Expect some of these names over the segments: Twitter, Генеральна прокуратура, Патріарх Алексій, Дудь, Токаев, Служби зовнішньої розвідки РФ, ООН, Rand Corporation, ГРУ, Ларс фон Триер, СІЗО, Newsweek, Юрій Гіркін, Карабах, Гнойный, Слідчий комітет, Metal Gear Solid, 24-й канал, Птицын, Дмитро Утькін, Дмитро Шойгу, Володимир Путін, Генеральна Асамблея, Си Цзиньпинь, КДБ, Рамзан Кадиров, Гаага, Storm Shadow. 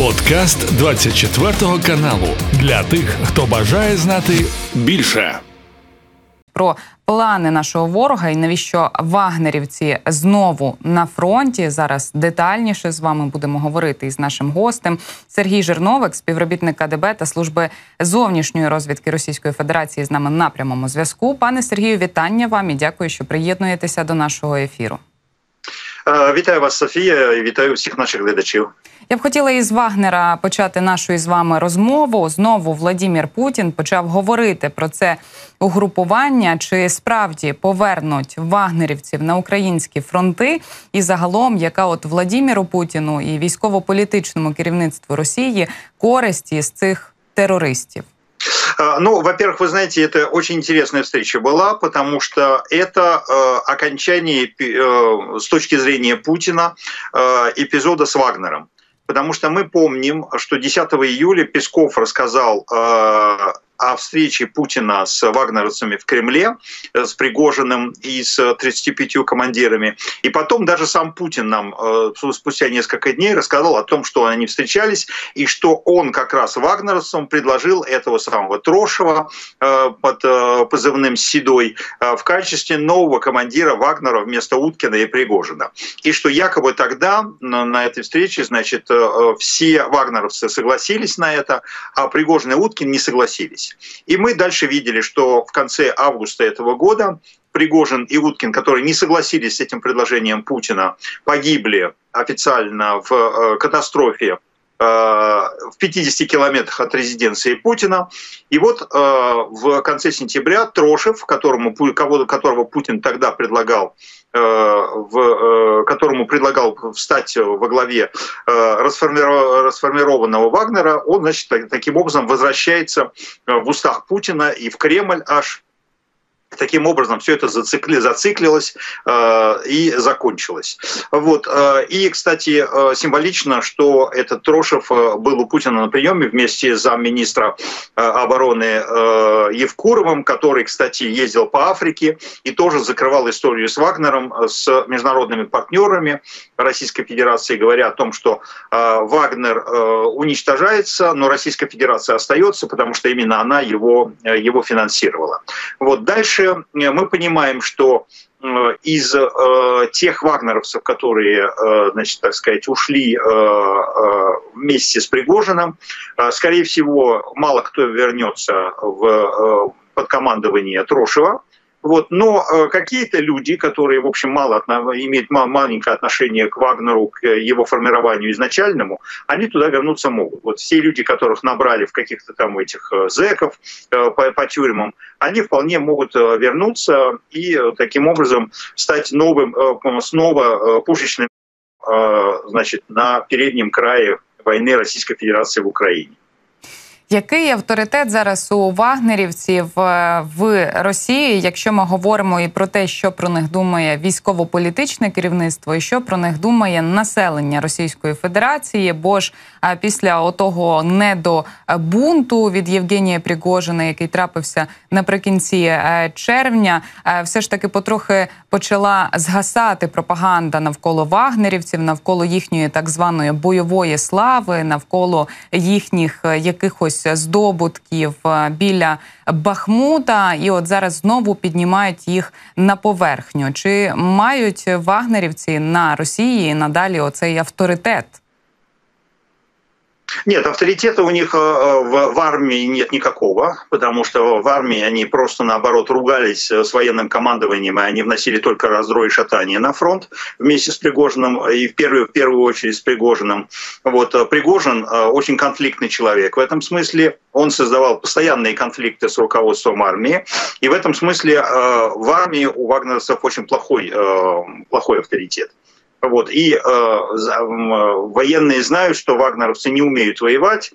Подкаст 24-го каналу для тих, хто бажає знати більше. Про плани нашого ворога і навіщо вагнерівці знову на фронті. Зараз детальніше з вами будемо говорити із нашим гостем. Сергій Жирнов, співробітник КДБ та Служби зовнішньої розвідки Російської Федерації, з нами на прямому зв'язку. Пане Сергію, вітання вам і дякую, що приєднуєтеся до нашого ефіру. Вітаю вас, Софія, і вітаю всіх наших глядачів. Я б хотіла із Вагнера почати нашу із вами розмову. Знову Володимир Путін почав говорити про це угрупування. Чи справді повернуть вагнерівців на українські фронти? І загалом, яка от Володимиру Путіну і військово-політичному керівництву Росії користь із цих терористів? Ну, во-первых, вы знаете, это очень интересная встреча была, потому что это окончание с точки зрения Путина эпизода с Вагнером. Потому что мы помним, что 10 июля Песков рассказал о встрече Путина с вагнеровцами в Кремле, с Пригожиным и с 35 командирами. И потом даже сам Путин нам спустя несколько дней рассказал о том, что они встречались, и что он как раз вагнеровцам предложил этого самого Трошева под позывным «Седой» в качестве нового командира Вагнера вместо Уткина и Пригожина. И что якобы тогда на этой встрече, значит, все вагнеровцы согласились на это, а Пригожин и Уткин не согласились. И мы дальше видели, что в конце августа этого года Пригожин и Уткин, которые не согласились с этим предложением Путина, погибли официально в катастрофе в 50 километрах от резиденции Путина. И вот в конце сентября Трошев, которого Путин тогда предлагал, которому предлагал встать во главе расформированного Вагнера, он, значит, таким образом возвращается в устах Путина и в Кремль аж. Таким образом, все это зациклилось и закончилось. Вот. И, кстати, символично, что этот Трошев был у Путина на приеме вместе с замминистра обороны Евкуровым, который, кстати, ездил по Африке и тоже закрывал историю с Вагнером, с международными партнерами Российской Федерации, говоря о том, что Вагнер уничтожается, но Российская Федерация остается, потому что именно она его финансировала. Вот. Дальше мы понимаем, что из тех вагнеровцев, которые, значит, так сказать, ушли вместе с Пригожиным, скорее всего, мало кто вернется под командование Трошева. Вот. Но какие-то люди, которые, в общем, имеют маленькое отношение к Вагнеру, к его формированию изначальному, они туда вернуться могут. Вот все люди, которых набрали в каких-то там этих зэков по тюрьмам, они вполне могут вернуться и таким образом стать снова пушечным, значит, на переднем крае войны Российской Федерации в Украине. Який авторитет зараз у вагнерівців в Росії, якщо ми говоримо і про те, що про них думає військово-політичне керівництво, і що про них думає населення Російської Федерації, бо ж після отого недобунту від Євгенія Пригожина, який трапився наприкінці червня, все ж таки потрохи почала згасати пропаганда навколо вагнерівців, навколо їхньої так званої бойової слави, навколо їхніх якихось здобутків біля Бахмута, і от зараз знову піднімають їх на поверхню. Чи мають вагнерівці на Росії надалі оцей авторитет? Нет, авторитета у них в армии нет никакого, потому что в армии они просто, наоборот, ругались с военным командованием, и они вносили только раздрой и шатание на фронт вместе с Пригожиным, и в первую очередь с Пригожиным. Вот, Пригожин очень конфликтный человек в этом смысле. Он создавал постоянные конфликты с руководством армии, и в этом смысле в армии у вагнеровцев очень плохой авторитет. Вот. И военные знают, что вагнеровцы не умеют воевать,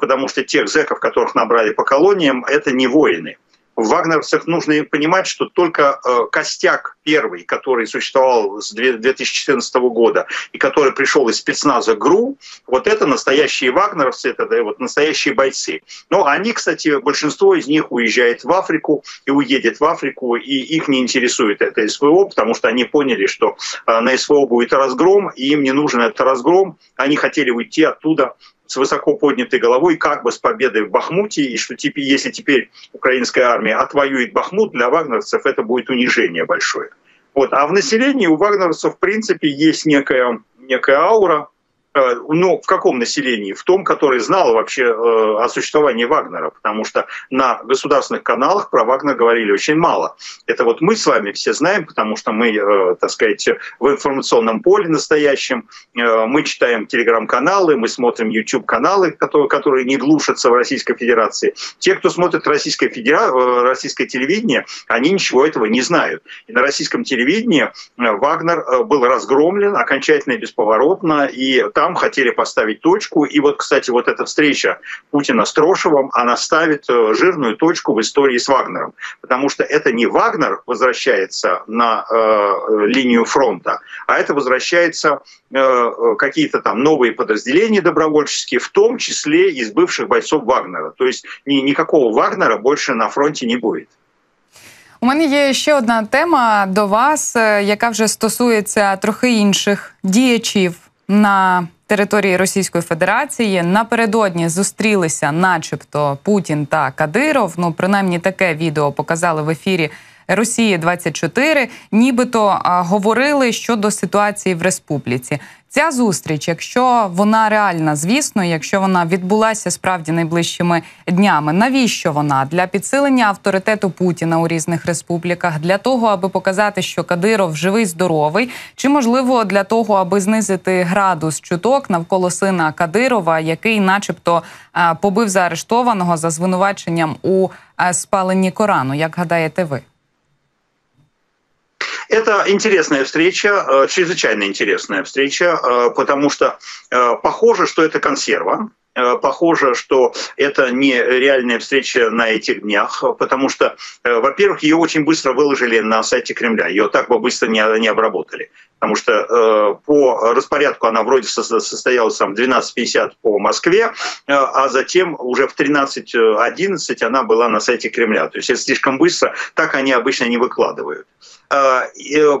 потому что тех зэков, которых набрали по колониям, это не воины. вагнерцев нужно понимать, что только костяк первый, который существовал с 2014 года и который пришел из спецназа ГРУ, вот это настоящие вагнеровцы, это да, вот настоящие бойцы. Но они, кстати, большинство из них уезжает в Африку и уедет в Африку, и их не интересует это СВО, потому что они поняли, что на СВО будет разгром, и им не нужен этот разгром, они хотели уйти оттуда с высоко поднятой головой, как бы с победой в Бахмуте, и что теперь, если теперь украинская армия отвоюет Бахмут, для вагнерцев это будет унижение большое. Вот. А в населении у вагнерцев, в принципе, есть некая аура, ну, в каком населении? В том, который знал вообще о существовании Вагнера, потому что на государственных каналах про Вагнера говорили очень мало. Это вот мы с вами все знаем, потому что мы, так сказать, в информационном поле настоящем, мы читаем телеграм-каналы, мы смотрим YouTube-каналы, которые не глушатся в Российской Федерации. Те, кто смотрит российское телевидение, они ничего этого не знают. И на российском телевидении Вагнер был разгромлен окончательно и бесповоротно, и там хотели поставить точку. И вот, кстати, вот эта встреча Путина с Трошевым, она ставит жирную точку в истории с Вагнером. Потому что это не Вагнер возвращается на линию фронта, а это возвращается какие-то там новые подразделения добровольческие, в том числе из бывших бойцов Вагнера. То есть никакого Вагнера больше на фронте не будет. У мене є ще одна тема до вас, яка вже стосується трохи інших діячів на території Російської Федерації. Напередодні зустрілися начебто Путін та Кадиров, ну, принаймні таке відео показали в ефірі «Росії-24», нібито говорили щодо ситуації в республіці. Ця зустріч, якщо вона реальна, звісно, якщо вона відбулася справді найближчими днями, навіщо вона? Для підсилення авторитету Путіна у різних республіках? Для того, аби показати, що Кадиров живий-здоровий? Чи, можливо, для того, аби знизити градус чуток навколо сина Кадирова, який начебто побив заарештованого за звинуваченням у спаленні Корану? Як гадаєте ви? Это интересная встреча, чрезвычайно интересная встреча, потому что похоже, что это консерва. Похоже, что это не реальная встреча на этих днях, потому что, во-первых, ее очень быстро выложили на сайте Кремля, ее так бы быстро не обработали, потому что по распорядку она вроде состоялась там в 12:50 по Москве, а затем уже в 13:11 она была на сайте Кремля. То есть это слишком быстро, так они обычно не выкладывают.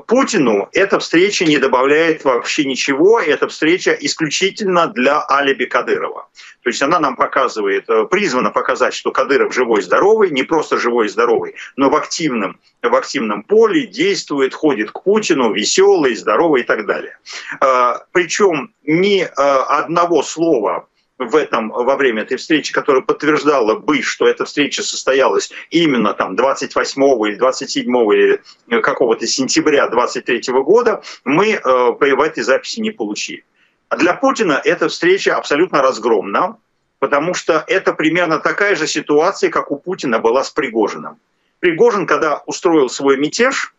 Путину эта встреча не добавляет вообще ничего, эта встреча исключительно для алиби Кадырова. То есть она нам показывает, призвана показать, что Кадыров живой-здоровый, не просто живой-здоровый, но в активном поле действует, ходит к Путину, веселый, здоровый и так далее. Причем ни одного слова во время этой встречи, которая подтверждала бы, что эта встреча состоялась именно там 28 или 27 или какого-то сентября 2023 года, мы в этой записи не получили. Для Путина эта встреча абсолютно разгромна, потому что это примерно такая же ситуация, как у Путина была с Пригожином. Пригожин, когда устроил свой мятеж,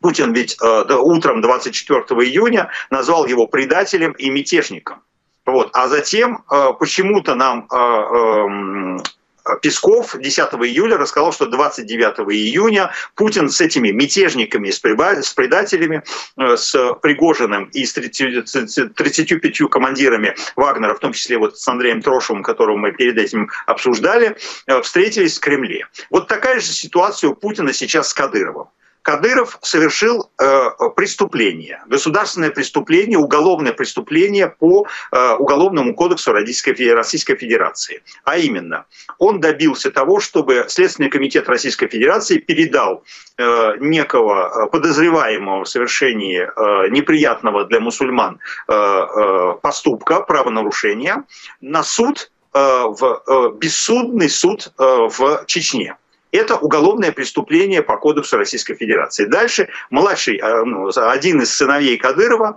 Путин ведь утром 24 июня назвал его предателем и мятежником. Вот. А затем почему-то нам Песков 10 июля рассказал, что 29 июня Путин с этими мятежниками, с предателями, с Пригожиным и с 35 командирами Вагнера, в том числе вот с Андреем Трошевым, которого мы перед этим обсуждали, встретились в Кремле. Вот такая же ситуация у Путина сейчас с Кадыровым. Кадыров совершил преступление, государственное преступление, уголовное преступление по Уголовному кодексу Российской Федерации. А именно, он добился того, чтобы Следственный комитет Российской Федерации передал некого подозреваемого в совершении неприятного для мусульман поступка, правонарушения, на суд, в бессудный суд в Чечне. Это уголовное преступление по кодексу Российской Федерации. Дальше младший, один из сыновей Кадырова,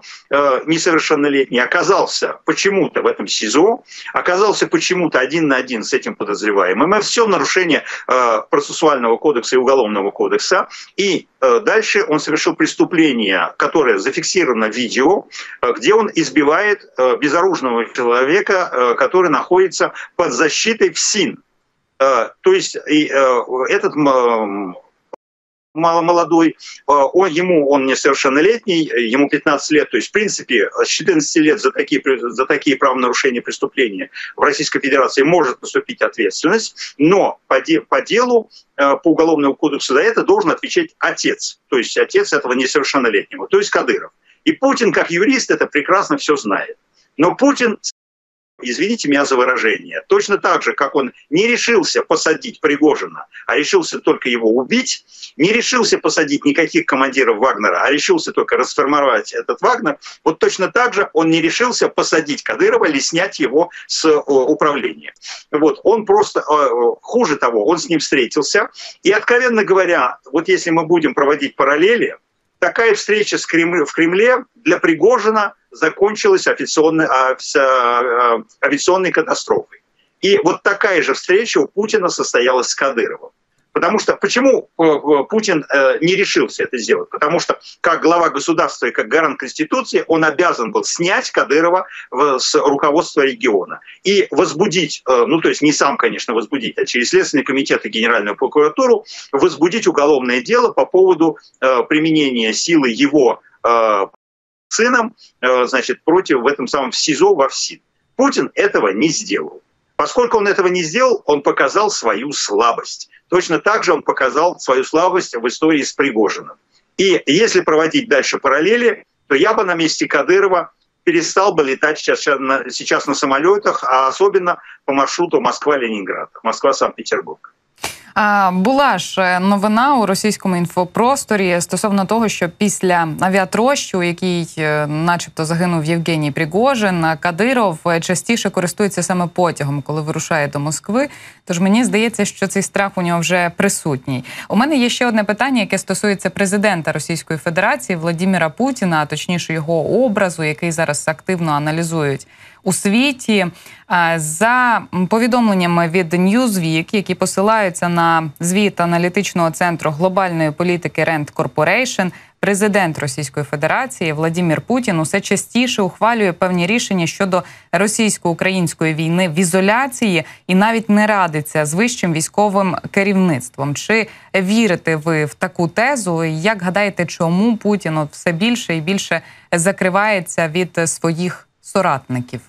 несовершеннолетний, оказался почему-то в этом СИЗО, оказался почему-то один на один с этим подозреваемым. Это все нарушение процессуального кодекса и уголовного кодекса. И дальше он совершил преступление, которое зафиксировано в видео, где он избивает безоружного человека, который находится под защитой в СИН. То есть этот молодой, он несовершеннолетний, ему 15 лет, то есть в принципе с 14 лет за такие правонарушения, преступления в Российской Федерации может наступить ответственность, но по делу, по Уголовному кодексу за это должен отвечать отец, то есть отец этого несовершеннолетнего, то есть Кадыров. И Путин как юрист это прекрасно все знает. Но Путин, извините меня за выражение, точно так же, как он не решился посадить Пригожина, а решился только его убить, не решился посадить никаких командиров Вагнера, а решился только расформировать этот Вагнер, вот точно так же он не решился посадить Кадырова или снять его с управления. Вот, он просто, хуже того, он с ним встретился. И, откровенно говоря, вот если мы будем проводить параллели, такая встреча в Кремле для Пригожина закончилась авиационной катастрофой. И вот такая же встреча у Путина состоялась с Кадыровым. Потому что почему Путин не решился это сделать? Потому что как глава государства и как гарант Конституции он обязан был снять Кадырова с руководства региона и возбудить, ну то есть не сам, конечно, возбудить, а через Следственный комитет и Генеральную прокуратуру возбудить уголовное дело по поводу применения силы его сыном, значит, против в этом самом СИЗО во ВСИН. Путин этого не сделал. Поскольку он этого не сделал, он показал свою слабость. Точно так же он показал свою слабость в истории с Пригожиным. И если проводить дальше параллели, то я бы на месте Кадырова перестал бы летать сейчас на самолетах, а особенно по маршруту Москва-Ленинград, Москва-Санкт-Петербург. Була ж новина у російському інфопросторі стосовно того, що після авіатрощі, у якій начебто загинув Євгеній Пригожин, Кадиров частіше користується саме потягом, коли вирушає до Москви. Тож мені здається, що цей страх у нього вже присутній. У мене є ще одне питання, яке стосується президента Російської Федерації Володимира Путіна, а точніше його образу, який зараз активно аналізують у світі. За повідомленнями від Newsweek, які посилаються на звіт аналітичного центру глобальної політики Rand Corporation, президент Російської Федерації Володимир Путін усе частіше ухвалює певні рішення щодо російсько-української війни в ізоляції і навіть не радиться з вищим військовим керівництвом. Чи вірите ви в таку тезу? Як гадаєте, чому Путін все більше і більше закривається від своїх соратників?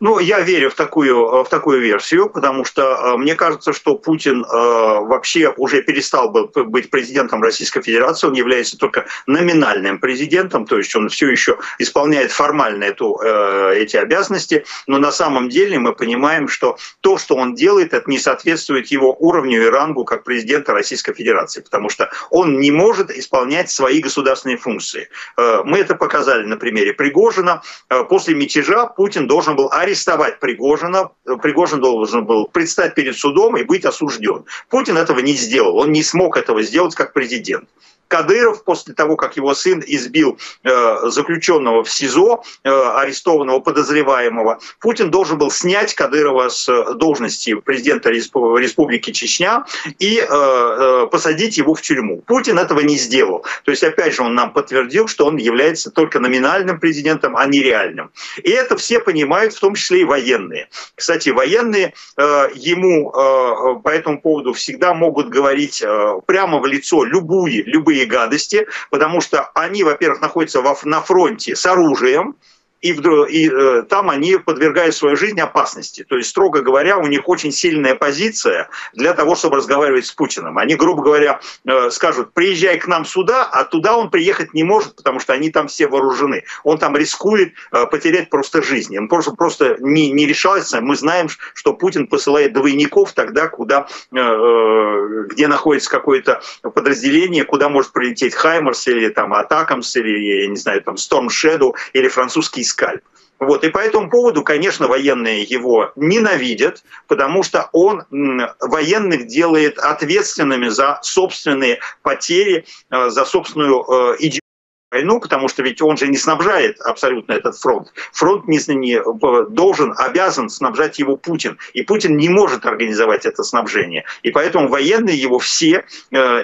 Ну, я верю в такую версию, потому что мне кажется, что Путин вообще уже перестал быть президентом Российской Федерации, он является только номинальным президентом, то есть он все еще исполняет формально эти обязанности, но на самом деле мы понимаем, что то, что он делает, это не соответствует его уровню и рангу как президента Российской Федерации, потому что он не может исполнять свои государственные функции. Мы это показали на примере Пригожина. После мятежа Путин должен был арестовать Пригожина, Пригожин должен был предстать перед судом и быть осужден. Путин этого не сделал, он не смог этого сделать как президент. Кадыров после того, как его сын избил заключенного в СИЗО, арестованного подозреваемого, Путин должен был снять Кадырова с должности президента Республики Чечня и посадить его в тюрьму. Путин этого не сделал. То есть, опять же, он нам подтвердил, что он является только номинальным президентом, а не реальным. И это все понимают, в том числе и военные. Кстати, военные ему по этому поводу всегда могут говорить прямо в лицо любые гадости, потому что они, во-первых, находятся на фронте с оружием, и там они подвергают свою жизнь опасности. То есть, строго говоря, у них очень сильная позиция для того, чтобы разговаривать с Путиным. Они, грубо говоря, скажут, приезжай к нам сюда, а туда он приехать не может, потому что они там все вооружены. Он там рискует потерять просто жизнь. Он просто не решается. Мы знаем, что Путин посылает двойников тогда, где находится какое-то подразделение, куда может прилететь Хаймерс или там Атакамс, или, я не знаю, там Storm Shadow, или французский скальп. Вот. И по этому поводу, конечно, военные его ненавидят, потому что он военных делает ответственными за собственные потери, за собственную идею. войну, потому что ведь он же не снабжает абсолютно этот фронт. Фронт не должен, обязан снабжать его Путин. И Путин не может организовать это снабжение. И поэтому военные его все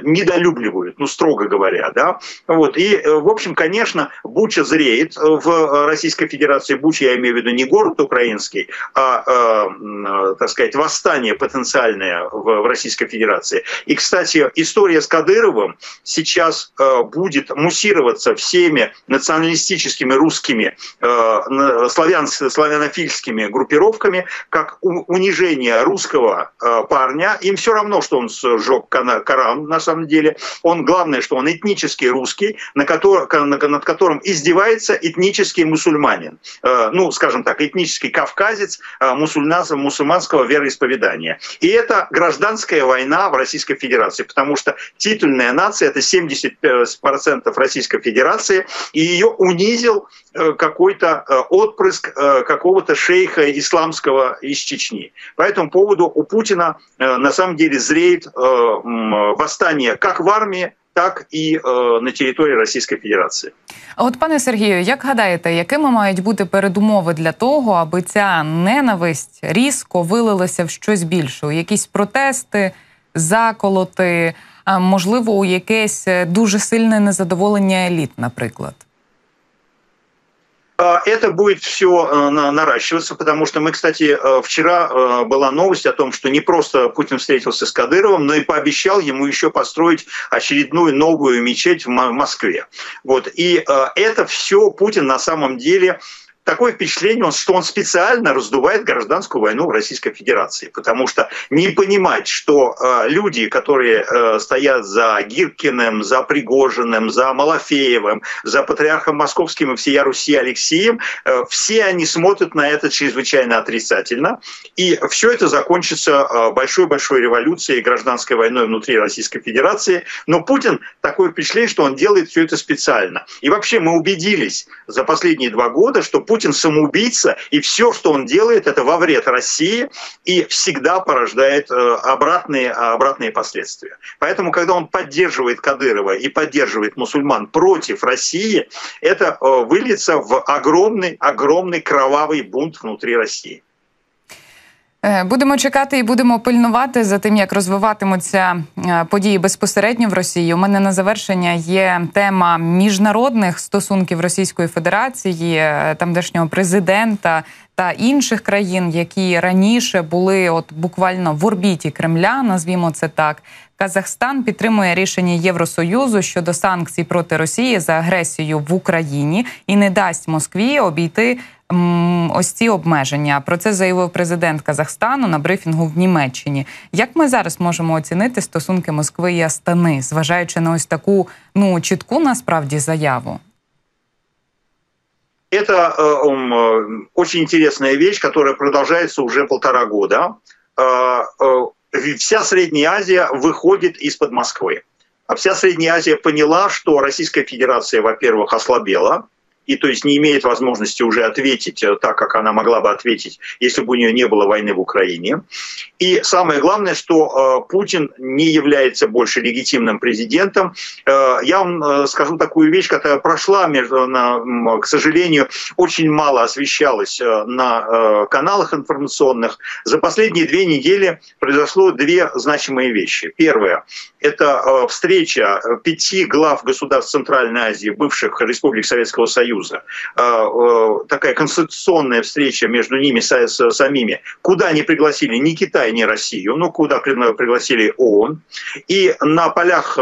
недолюбливают, ну, строго говоря. Да? Вот. И, в общем, конечно, Буча зреет в Российской Федерации. Буча, я имею в виду, не город украинский, а, так сказать, восстание потенциальное в Российской Федерации. И, кстати, история с Кадыровым сейчас будет муссироваться всеми националистическими русскими, славянофильскими группировками, как унижение русского парня. Им все равно, что он сжег Коран, на самом деле. Он, главное, что он этнический русский, над которым издевается этнический мусульманин. Ну, скажем так, этнический кавказец мусульманского вероисповедания. И это гражданская война в Российской Федерации, потому что титульная нация – это 70% Российской Федерации. И ее унизил какой-то отпрыск какого-то шейха исламского из Чечни. По этому поводу у Путина на самом деле зреет восстание как в армии, так і на території Російської Федерації. А от, пане Сергію, як гадаєте, якими мають бути передумови для того, аби ця ненависть різко вилилася в щось більше? Якісь протести, заколоти, можливо, у якесь дуже сильне незадоволення еліт, наприклад? Это будет все наращиваться, потому что мы, кстати, вчера была новость о том, что не просто Путин встретился с Кадыровым, но и пообещал ему еще построить очередную новую мечеть в Москве. Вот. И это все Путин на самом деле... Такое впечатление, что он специально раздувает гражданскую войну в Российской Федерации, потому что не понимать, что люди, которые стоят за Гиркиным, за Пригожиным, за Малафеевым, за патриархом московским и всея Руси Алексеем, все они смотрят на это чрезвычайно отрицательно. И все это закончится большой-большой революцией, гражданской войной внутри Российской Федерации. Но Путин, такое впечатление, что он делает все это специально. И вообще мы убедились за последние 2 года, что Путин самоубийца, и все, что он делает, это во вред России и всегда порождает обратные последствия. Поэтому, когда он поддерживает Кадырова и поддерживает мусульман против России, это выльется в огромный кровавый бунт внутри России. Будемо чекати і будемо пильнувати за тим, як розвиватимуться події безпосередньо в Росії. У мене на завершення є тема міжнародних стосунків Російської Федерації, тамдешнього президента та інших країн, які раніше були от буквально в орбіті Кремля, назвімо це так. Казахстан підтримує рішення Євросоюзу щодо санкцій проти Росії за агресію в Україні і не дасть Москві обійти ось ці обмеження. Про це заявив президент Казахстану на брифінгу в Німеччині. Як ми зараз можемо оцінити стосунки Москви і Астани, зважаючи на ось таку, ну, чітку насправді заяву? Это очень интересная вещь, которая продолжается уже 1,5 года. Вся Средняя Азия выходит из-под Москвы. А вся Средняя Азия поняла, что Российская Федерация, во-первых, ослабела, и то есть не имеет возможности уже ответить так, как она могла бы ответить, если бы у нее не было войны в Украине. И самое главное, что Путин не является больше легитимным президентом. Я вам скажу такую вещь, которая прошла, к сожалению, очень мало освещалась на каналах информационных. За последние 2 недели произошло 2 значимые вещи. Первое – это встреча 5 глав государств Центральной Азии, бывших республик Советского Союза, такая конституционная встреча между ними самими, куда не пригласили ни Китай, ни Россию, но куда пригласили ООН. И на полях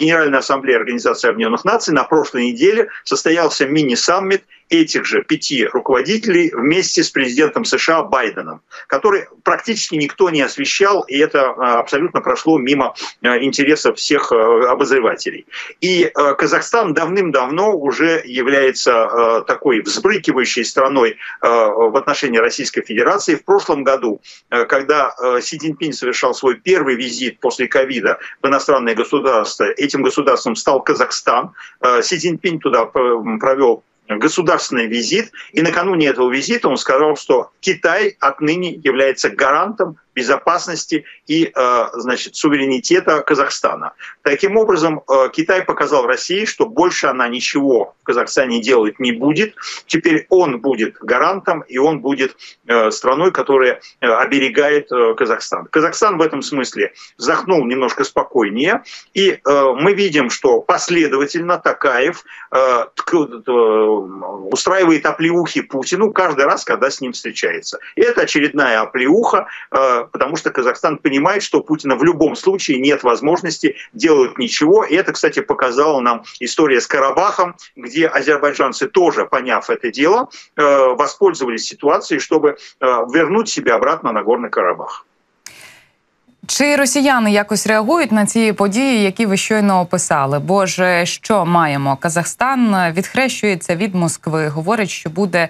Генеральной Ассамблеи Организации Объединенных Наций на прошлой неделе состоялся мини-саммит этих же 5 руководителей вместе с президентом США Байденом, который практически никто не освещал, и это абсолютно прошло мимо интересов всех обозревателей. И Казахстан давным-давно уже является такой взбрыкивающей страной в отношении Российской Федерации. В прошлом году, когда Си Цзиньпинь совершал свой первый визит после ковида в иностранное государство, этим государством стал Казахстан. Си Цзиньпинь туда провел государственный визит, и накануне этого визита он сказал, что Китай отныне является гарантом безопасности и, значит, суверенитета Казахстана. Таким образом, Китай показал России, что больше она ничего в Казахстане делать не будет. Теперь он будет гарантом, и он будет страной, которая оберегает Казахстан. Казахстан в этом смысле вздохнул немножко спокойнее, и мы видим, что последовательно Токаев устраивает оплеухи Путину каждый раз, когда с ним встречается. И это очередная оплеуха, потому что Казахстан понимает, что у Путина в любом случае нет возможности делать ничего. И это, кстати, показала нам история с Карабахом, где азербайджанцы тоже, поняв это дело, воспользовались ситуацией, чтобы вернуть себя обратно на Горный Карабах. Чи росіяни якось реагують на ці події, які ви щойно описали? Бо ж що маємо? Казахстан відхрещується від Москви, говорить, що буде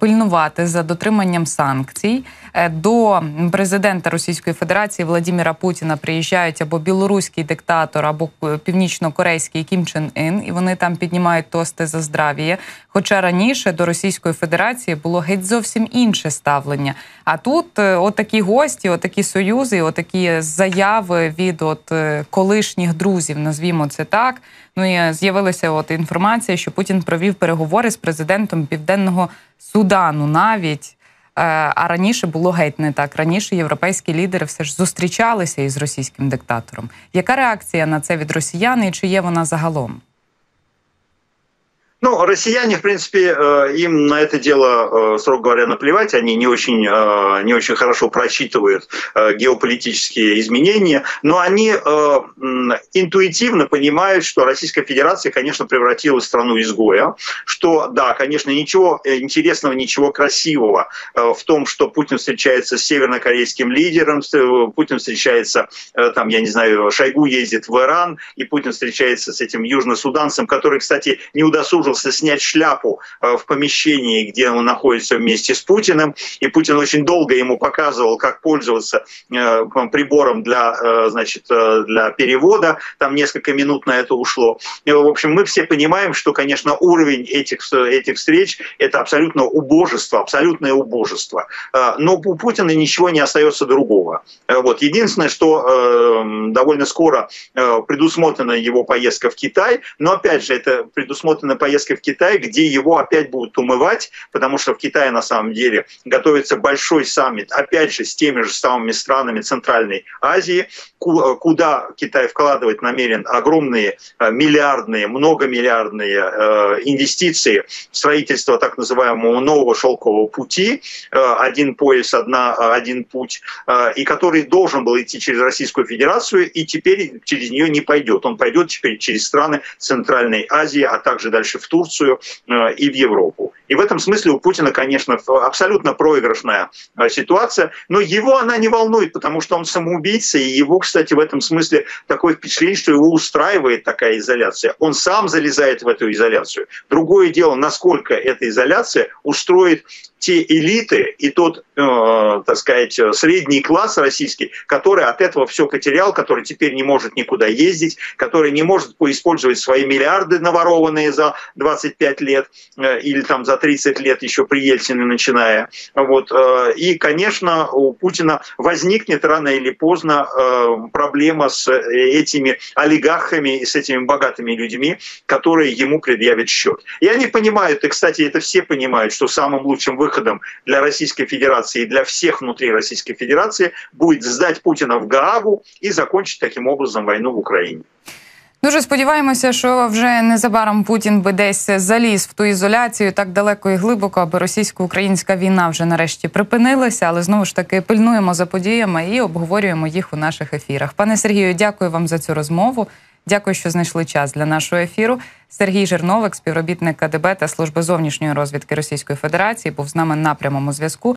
пильнувати за дотриманням санкцій. До президента Російської Федерації Володимира Путіна приїжджають або білоруський диктатор, або північно-корейський Кім Чен Ін, і вони там піднімають тости за здрав'я. Хоча раніше до Російської Федерації було геть зовсім інше ставлення. А тут отакі гості, отакі союзи, отакі заяви від колишніх друзів, назвімо це так. Ну і з'явилася інформація, що Путін провів переговори з президентом Південного Судану навіть. А раніше було геть не так. Раніше європейські лідери все ж зустрічалися із російським диктатором. Яка реакція на це від росіян і чи є вона загалом? Ну, россияне, в принципе, им на это дело, строго говоря, наплевать. Они не очень хорошо просчитывают геополитические изменения. Но они интуитивно понимают, что Российская Федерация, конечно, превратилась в страну-изгоя. Что, да, конечно, ничего интересного, ничего красивого в том, что Путин встречается с севернокорейским лидером, Путин встречается, там, я не знаю, Шойгу ездит в Иран, и Путин встречается с этим южносуданцем, который, кстати, не удосужился снять шляпу в помещении, где он находится вместе с Путиным. И Путин очень долго ему показывал, как пользоваться прибором для перевода. Там несколько минут на это ушло. И, в общем, мы все понимаем, что, конечно, уровень этих встреч – это абсолютно убожество, абсолютное убожество. Но у Путина ничего не остается другого. Вот. Единственное, что довольно скоро предусмотрена его поездка в Китай. Но, опять же, это предусмотрена поездка в Китай, где его опять будут умывать, потому что в Китае на самом деле готовится большой саммит, опять же, с теми же самыми странами Центральной Азии, куда Китай вкладывать намерен огромные миллиардные, многомиллиардные инвестиции в строительство так называемого нового шелкового пути, один пояс, один путь, и который должен был идти через Российскую Федерацию, и теперь через нее не пойдет. Он пойдет теперь через страны Центральной Азии, а также дальше в Турцию и в Европу. И в этом смысле у Путина, конечно, абсолютно проигрышная ситуация, но его она не волнует, потому что он самоубийца, и его, кстати, в этом смысле такое впечатление, что его устраивает такая изоляция. Он сам залезает в эту изоляцию. Другое дело, насколько эта изоляция устроит те элиты и тот, так сказать, средний класс российский, который от этого все потерял, который теперь не может никуда ездить, который не может использовать свои миллиарды, наворованные за 25 лет или там за 30 лет еще при Ельцине начиная. Вот. И, конечно, у Путина возникнет рано или поздно проблема с этими олигархами и с этими богатыми людьми, которые ему предъявят счет. И они понимают, и, кстати, это все понимают, что самым лучшим выходом для Российской Федерации и для всех внутри Российской Федерации будет сдать Путина в Гаагу и закончить таким образом войну в Украине. Дуже сподіваємося, що вже незабаром Путін би десь заліз в ту ізоляцію так далеко і глибоко, аби російсько-українська війна вже нарешті припинилася, але знову ж таки пильнуємо за подіями і обговорюємо їх у наших ефірах. Пане Сергію, дякую вам за цю розмову. Дякую, що знайшли час для нашого ефіру. Сергій Жирнов, співробітник КДБ та Служби зовнішньої розвідки Російської Федерації, був з нами на прямому зв'язку.